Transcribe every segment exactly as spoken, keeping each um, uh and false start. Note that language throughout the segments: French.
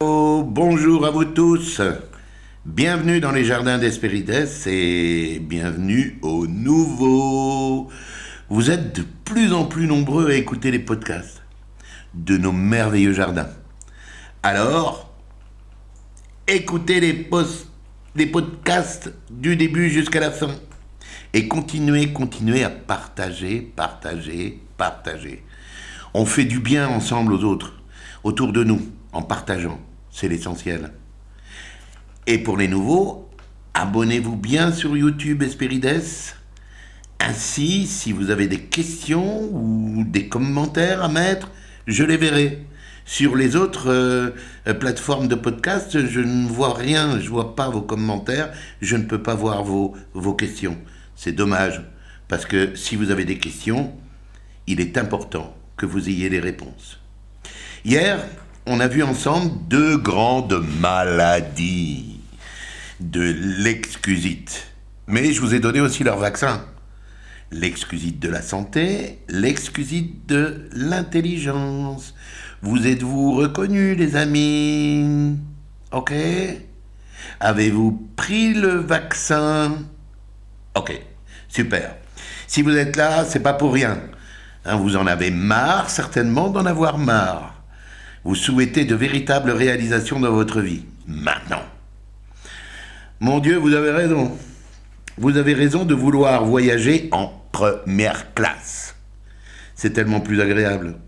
Oh, bonjour à vous tous, bienvenue dans les jardins d'Espirides et bienvenue aux nouveaux. Vous êtes de plus en plus nombreux à écouter les podcasts de nos merveilleux jardins. Alors, écoutez les podcasts des podcasts du début jusqu'à la fin. Et continuez, continuez à partager, partager, partager. On fait du bien ensemble aux autres, autour de nous, en partageant. C'est l'essentiel. Et pour les nouveaux, abonnez-vous bien sur YouTube Espirides. Ainsi, si vous avez des questions ou des commentaires à mettre, je les verrai. Sur les autres euh, plateformes de podcast, je ne vois rien, je ne vois pas vos commentaires, je ne peux pas voir vos, vos questions. C'est dommage, parce que si vous avez des questions, il est important que vous ayez les réponses. Hier, on a vu ensemble deux grandes maladies de l'excusite. Mais je vous ai donné aussi leur vaccin. L'excusite de la santé, l'excusite de l'intelligence. Vous êtes-vous reconnus, les amis? Ok. Avez-vous pris le vaccin? Ok, super. Si vous êtes là, c'est pas pour rien. Hein, vous en avez marre, certainement d'en avoir marre. Vous souhaitez de véritables réalisations dans votre vie. Maintenant. Mon Dieu, vous avez raison. Vous avez raison de vouloir voyager en première classe. C'est tellement plus agréable.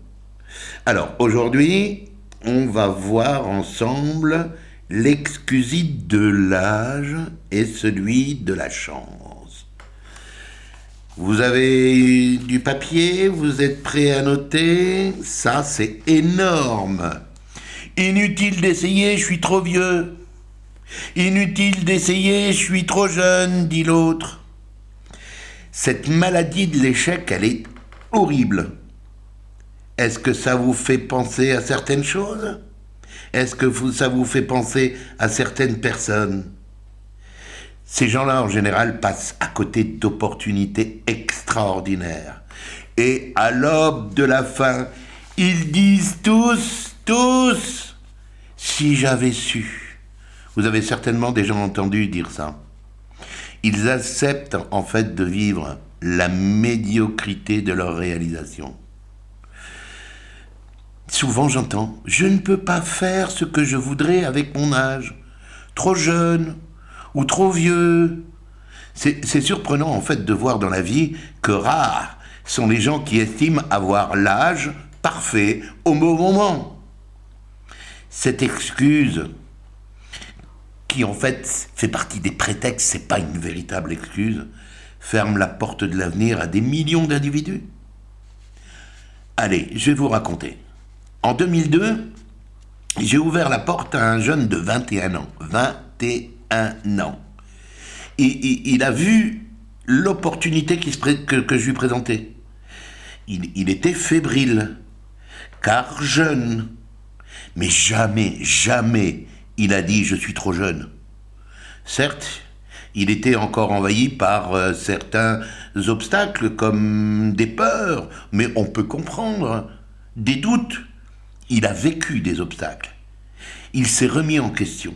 Alors, aujourd'hui, on va voir ensemble l'excusite de l'âge et celui de la chance. Vous avez du papier, vous êtes prêts à noter? Ça, c'est énorme. Inutile d'essayer, je suis trop vieux. Inutile d'essayer, je suis trop jeune, dit l'autre. Cette maladie de l'échec, elle est horrible. Est-ce que ça vous fait penser à certaines choses? Est-ce que ça vous fait penser à certaines personnes? Ces gens-là, en général, passent à côté d'opportunités extraordinaires. Et à l'aube de la fin, ils disent tous, tous, « Si j'avais su ». Vous avez certainement déjà entendu dire ça. Ils acceptent en fait de vivre la médiocrité de leur réalisation. Souvent j'entends « Je ne peux pas faire ce que je voudrais avec mon âge. Trop jeune ou trop vieux. » C'est, c'est surprenant en fait de voir dans la vie que rares sont les gens qui estiment avoir l'âge parfait au bon moment. Cette excuse qui en fait fait partie des prétextes, c'est pas une véritable excuse, ferme la porte de l'avenir à des millions d'individus. Allez, je vais vous raconter. En deux mille deux, j'ai ouvert la porte à un jeune de vingt et un ans. vingt et un ans. Et, et, il a vu l'opportunité qui se pré- que, que je lui présentais. Il, il était fébrile, car jeune. Mais jamais, jamais, il a dit « Je suis trop jeune ». Certes, il était encore envahi par euh, certains obstacles comme des peurs, mais on peut comprendre, des doutes. Il a vécu des obstacles. Il s'est remis en question.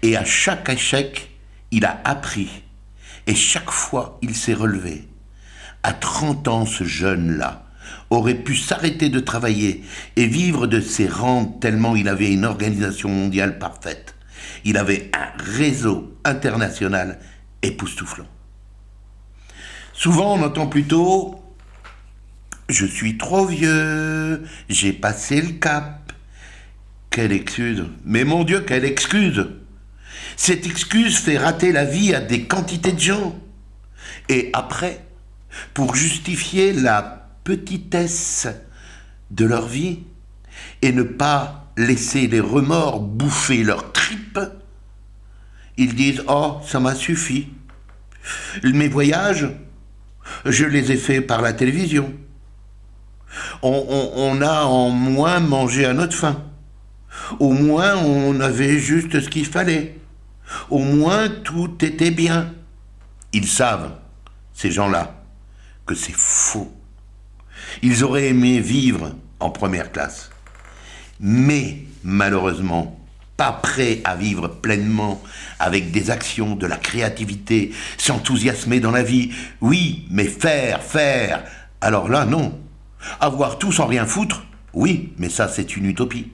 Et à chaque échec, il a appris. Et chaque fois, il s'est relevé. À trente ans, ce jeune-là aurait pu s'arrêter de travailler et vivre de ses rentes tellement il avait une organisation mondiale parfaite. Il avait un réseau international époustouflant. Souvent, on entend plutôt « Je suis trop vieux, j'ai passé le cap ». Quelle excuse! Mais mon Dieu, quelle excuse! Cette excuse fait rater la vie à des quantités de gens. Et après, pour justifier la petitesse de leur vie et ne pas laisser les remords bouffer leurs tripes, ils disent « Oh, ça m'a suffi. Mes voyages, je les ai faits par la télévision. On, on, on a en moins mangé à notre faim. Au moins, on avait juste ce qu'il fallait. Au moins, tout était bien. » Ils savent, ces gens-là, que c'est faux. Ils auraient aimé vivre en première classe, mais malheureusement, pas prêts à vivre pleinement avec des actions, de la créativité, s'enthousiasmer dans la vie. Oui, mais faire, faire, alors là, non. Avoir tout sans rien foutre, oui, mais ça, c'est une utopie.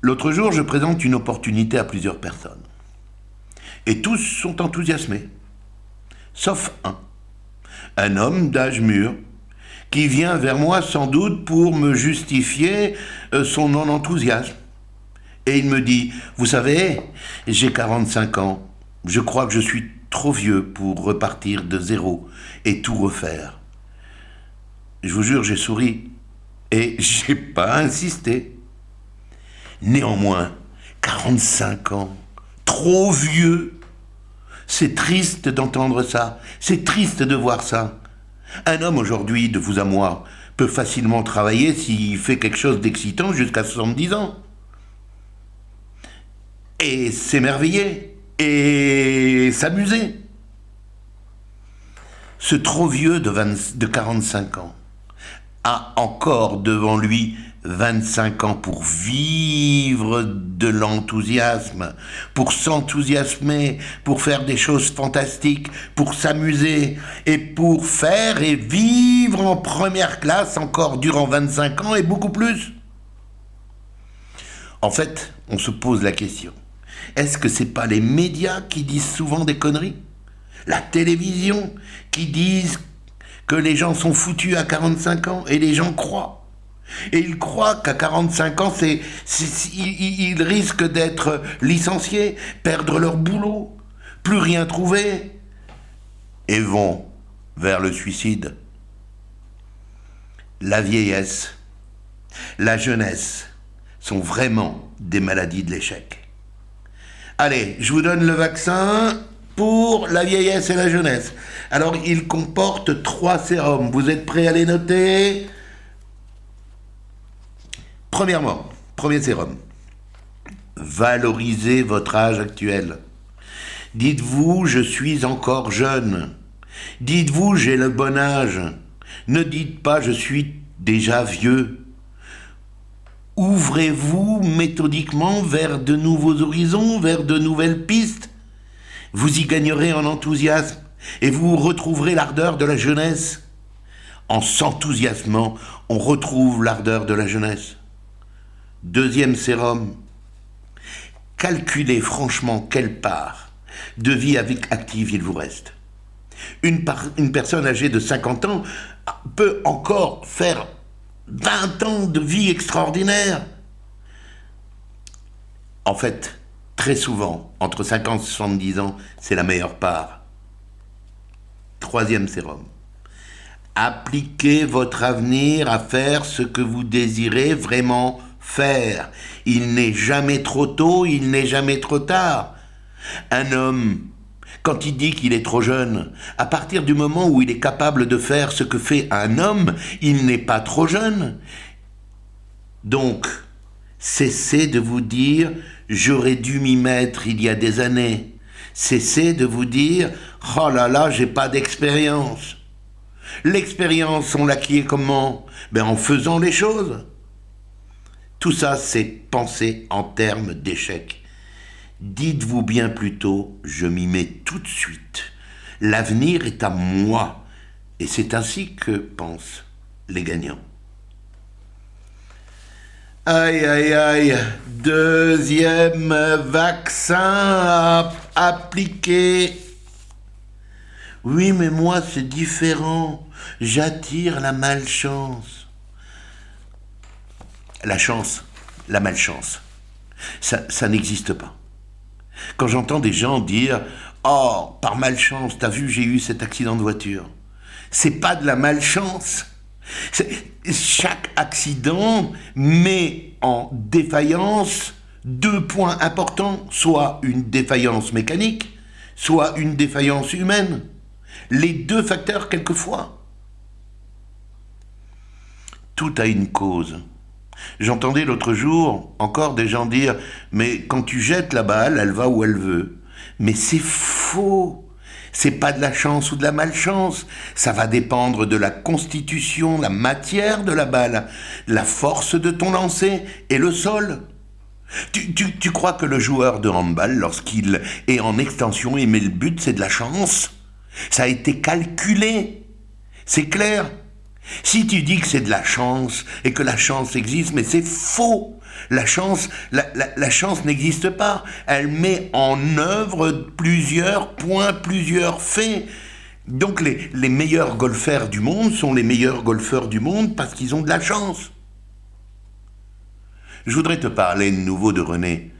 L'autre jour, je présente une opportunité à plusieurs personnes. Et tous sont enthousiasmés, sauf un. Un homme d'âge mûr, qui vient vers moi sans doute pour me justifier son non-enthousiasme. Et il me dit, « Vous savez, j'ai quarante-cinq ans, je crois que je suis trop vieux pour repartir de zéro et tout refaire. » Je vous jure, j'ai souri et j'ai pas insisté. Néanmoins, quarante-cinq ans, trop vieux. C'est triste d'entendre ça, c'est triste de voir ça. Un homme aujourd'hui, de vous à moi, peut facilement travailler s'il fait quelque chose d'excitant jusqu'à soixante-dix ans. Et s'émerveiller, et s'amuser. Ce trop vieux de, vingt, de quarante-cinq ans a encore devant lui vingt-cinq ans pour vivre de l'enthousiasme, pour s'enthousiasmer, pour faire des choses fantastiques, pour s'amuser et pour faire et vivre en première classe encore durant vingt-cinq ans et beaucoup plus. En fait, on se pose la question, est-ce que c'est pas les médias qui disent souvent des conneries ? La télévision qui disent que les gens sont foutus à quarante-cinq ans et les gens croient. Et ils croient qu'à quarante-cinq ans, c'est, c'est, ils, ils risquent d'être licenciés, perdre leur boulot, plus rien trouver, et vont vers le suicide. La vieillesse, la jeunesse sont vraiment des maladies de l'échec. Allez, je vous donne le vaccin pour la vieillesse et la jeunesse. Alors, il comporte trois sérums. Vous êtes prêts à les noter ? Premièrement, premier sérum, valorisez votre âge actuel. Dites-vous, je suis encore jeune. Dites-vous, j'ai le bon âge. Ne dites pas, je suis déjà vieux. Ouvrez-vous méthodiquement vers de nouveaux horizons, vers de nouvelles pistes. Vous y gagnerez en enthousiasme et vous retrouverez l'ardeur de la jeunesse. En s'enthousiasmant, on retrouve l'ardeur de la jeunesse. Deuxième sérum, calculez franchement quelle part de vie active il vous reste. Une, par, une personne âgée de cinquante ans peut encore faire vingt ans de vie extraordinaire. En fait, très souvent, entre cinquante et soixante-dix ans, c'est la meilleure part. Troisième sérum. Appliquez votre avenir à faire ce que vous désirez vraiment faire. Il n'est jamais trop tôt, il n'est jamais trop tard. Un homme, quand il dit qu'il est trop jeune, à partir du moment où il est capable de faire ce que fait un homme, il n'est pas trop jeune. Donc, cessez de vous dire « j'aurais dû m'y mettre il y a des années ». Cessez de vous dire « oh là là, j'ai pas d'expérience ». L'expérience, on l'acquiert comment ? Ben en faisant les choses. Tout ça, c'est penser en termes d'échec. Dites-vous bien plutôt « je m'y mets tout de suite ». L'avenir est à moi. Et c'est ainsi que pensent les gagnants. Aïe, aïe, aïe, deuxième vaccin à appliquer. Oui, mais moi, c'est différent. J'attire la malchance. La chance, la malchance, ça, ça n'existe pas. Quand j'entends des gens dire « oh, par malchance, t'as vu, j'ai eu cet accident de voiture », c'est pas de la malchance. C'est, chaque accident met en défaillance deux points importants, soit une défaillance mécanique, soit une défaillance humaine. Les deux facteurs, quelquefois. Tout a une cause. J'entendais l'autre jour encore des gens dire « mais quand tu jettes la balle, elle va où elle veut ». Mais c'est faux. C'est pas de la chance ou de la malchance, ça va dépendre de la constitution, la matière de la balle, la force de ton lancer et le sol. Tu, tu, tu crois que le joueur de handball, lorsqu'il est en extension et met le but, c'est de la chance ? Ça a été calculé, c'est clair. Si tu dis que c'est de la chance et que la chance existe, mais c'est faux. La chance, la, la, la chance n'existe pas. Elle met en œuvre plusieurs points, plusieurs faits. Donc les, les meilleurs golfeurs du monde sont les meilleurs golfeurs du monde parce qu'ils ont de la chance. Je voudrais te parler de nouveau de René,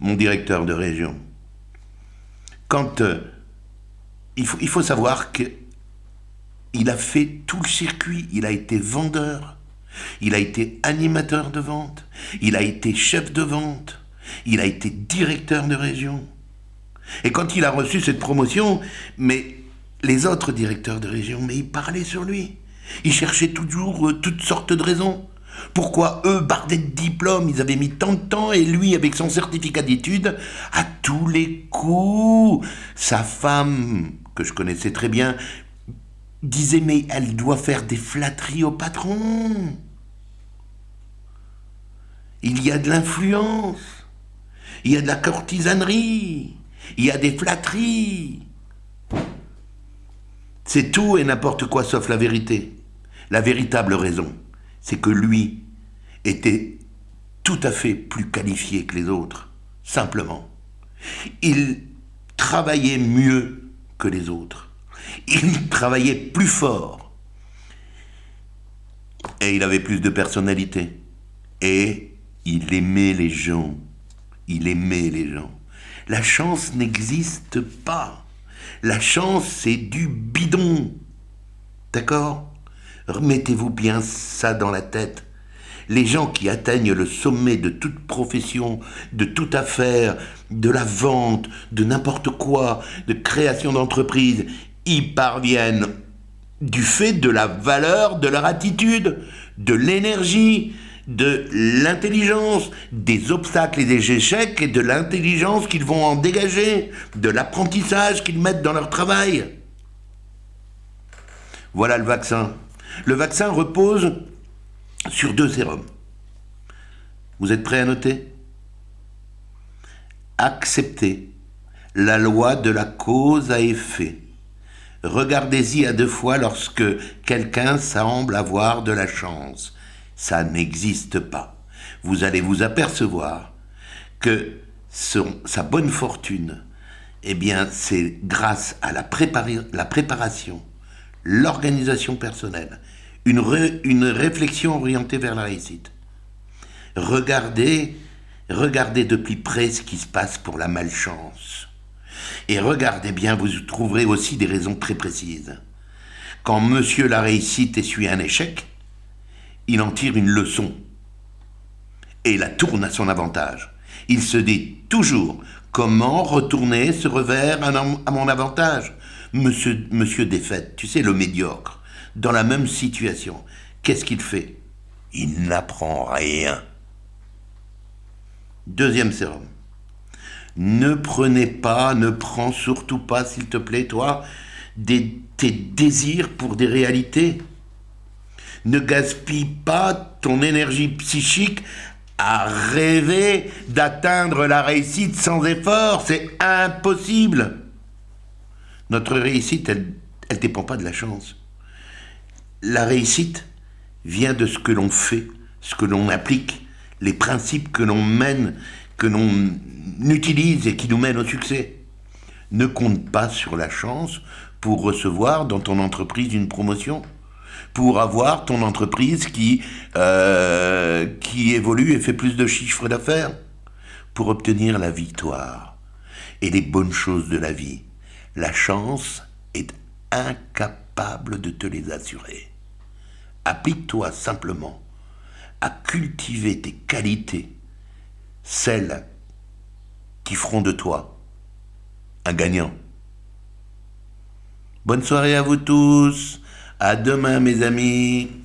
mon directeur de région. Quand euh, il, faut, il faut savoir que il a fait tout le circuit, il a été vendeur, il a été animateur de vente, il a été chef de vente, il a été directeur de région. Et quand il a reçu cette promotion, mais les autres directeurs de région, mais ils parlaient sur lui. Ils cherchaient toujours euh, toutes sortes de raisons. Pourquoi eux, bardés de diplômes, ils avaient mis tant de temps, et lui, avec son certificat d'études, à tous les coups, sa femme, que je connaissais très bien, disait « mais elle doit faire des flatteries au patron. Il y a de l'influence, il y a de la courtisanerie, il y a des flatteries. » C'est tout et n'importe quoi sauf la vérité. La véritable raison, c'est que lui était tout à fait plus qualifié que les autres, simplement. Il travaillait mieux que les autres. Il travaillait plus fort. Et il avait plus de personnalité. Et il aimait les gens. Il aimait les gens. La chance n'existe pas. La chance, c'est du bidon. D'accord ? Remettez-vous bien ça dans la tête. Les gens qui atteignent le sommet de toute profession, de toute affaire, de la vente, de n'importe quoi, de création d'entreprise, ils parviennent du fait de la valeur de leur attitude, de l'énergie, de l'intelligence, des obstacles et des échecs et de l'intelligence qu'ils vont en dégager, de l'apprentissage qu'ils mettent dans leur travail. Voilà le vaccin. Le vaccin repose sur deux sérums. Vous êtes prêts à noter ? Acceptez la loi de la cause à effet. Regardez-y à deux fois lorsque quelqu'un semble avoir de la chance. Ça n'existe pas. Vous allez vous apercevoir que son, sa bonne fortune, eh bien, c'est grâce à la, préparé, la préparation, l'organisation personnelle, une, ré, une réflexion orientée vers la réussite. Regardez, regardez de plus près ce qui se passe pour la malchance. Et regardez bien, vous trouverez aussi des raisons très précises. Quand Monsieur la réussite essuie un échec, il en tire une leçon et la tourne à son avantage. Il se dit toujours « Comment retourner ce revers à mon avantage ?» Monsieur, Monsieur Défaite, tu sais, le médiocre, dans la même situation, qu'est-ce qu'il fait ? Il n'apprend rien. Deuxième sérum. Ne prenez pas, ne prends surtout pas, s'il te plaît, toi, des, tes désirs pour des réalités. Ne gaspille pas ton énergie psychique à rêver d'atteindre la réussite sans effort. C'est impossible. Notre réussite, elle ne dépend pas de la chance. La réussite vient de ce que l'on fait, ce que l'on applique, les principes que l'on mène, que l'on utilise et qui nous mène au succès. Ne compte pas sur la chance pour recevoir dans ton entreprise une promotion, pour avoir ton entreprise qui, euh, qui évolue et fait plus de chiffres d'affaires, pour obtenir la victoire et les bonnes choses de la vie. La chance est incapable de te les assurer. Applique-toi simplement à cultiver tes qualités, celles qui feront de toi un gagnant. Bonne soirée à vous tous, à demain mes amis.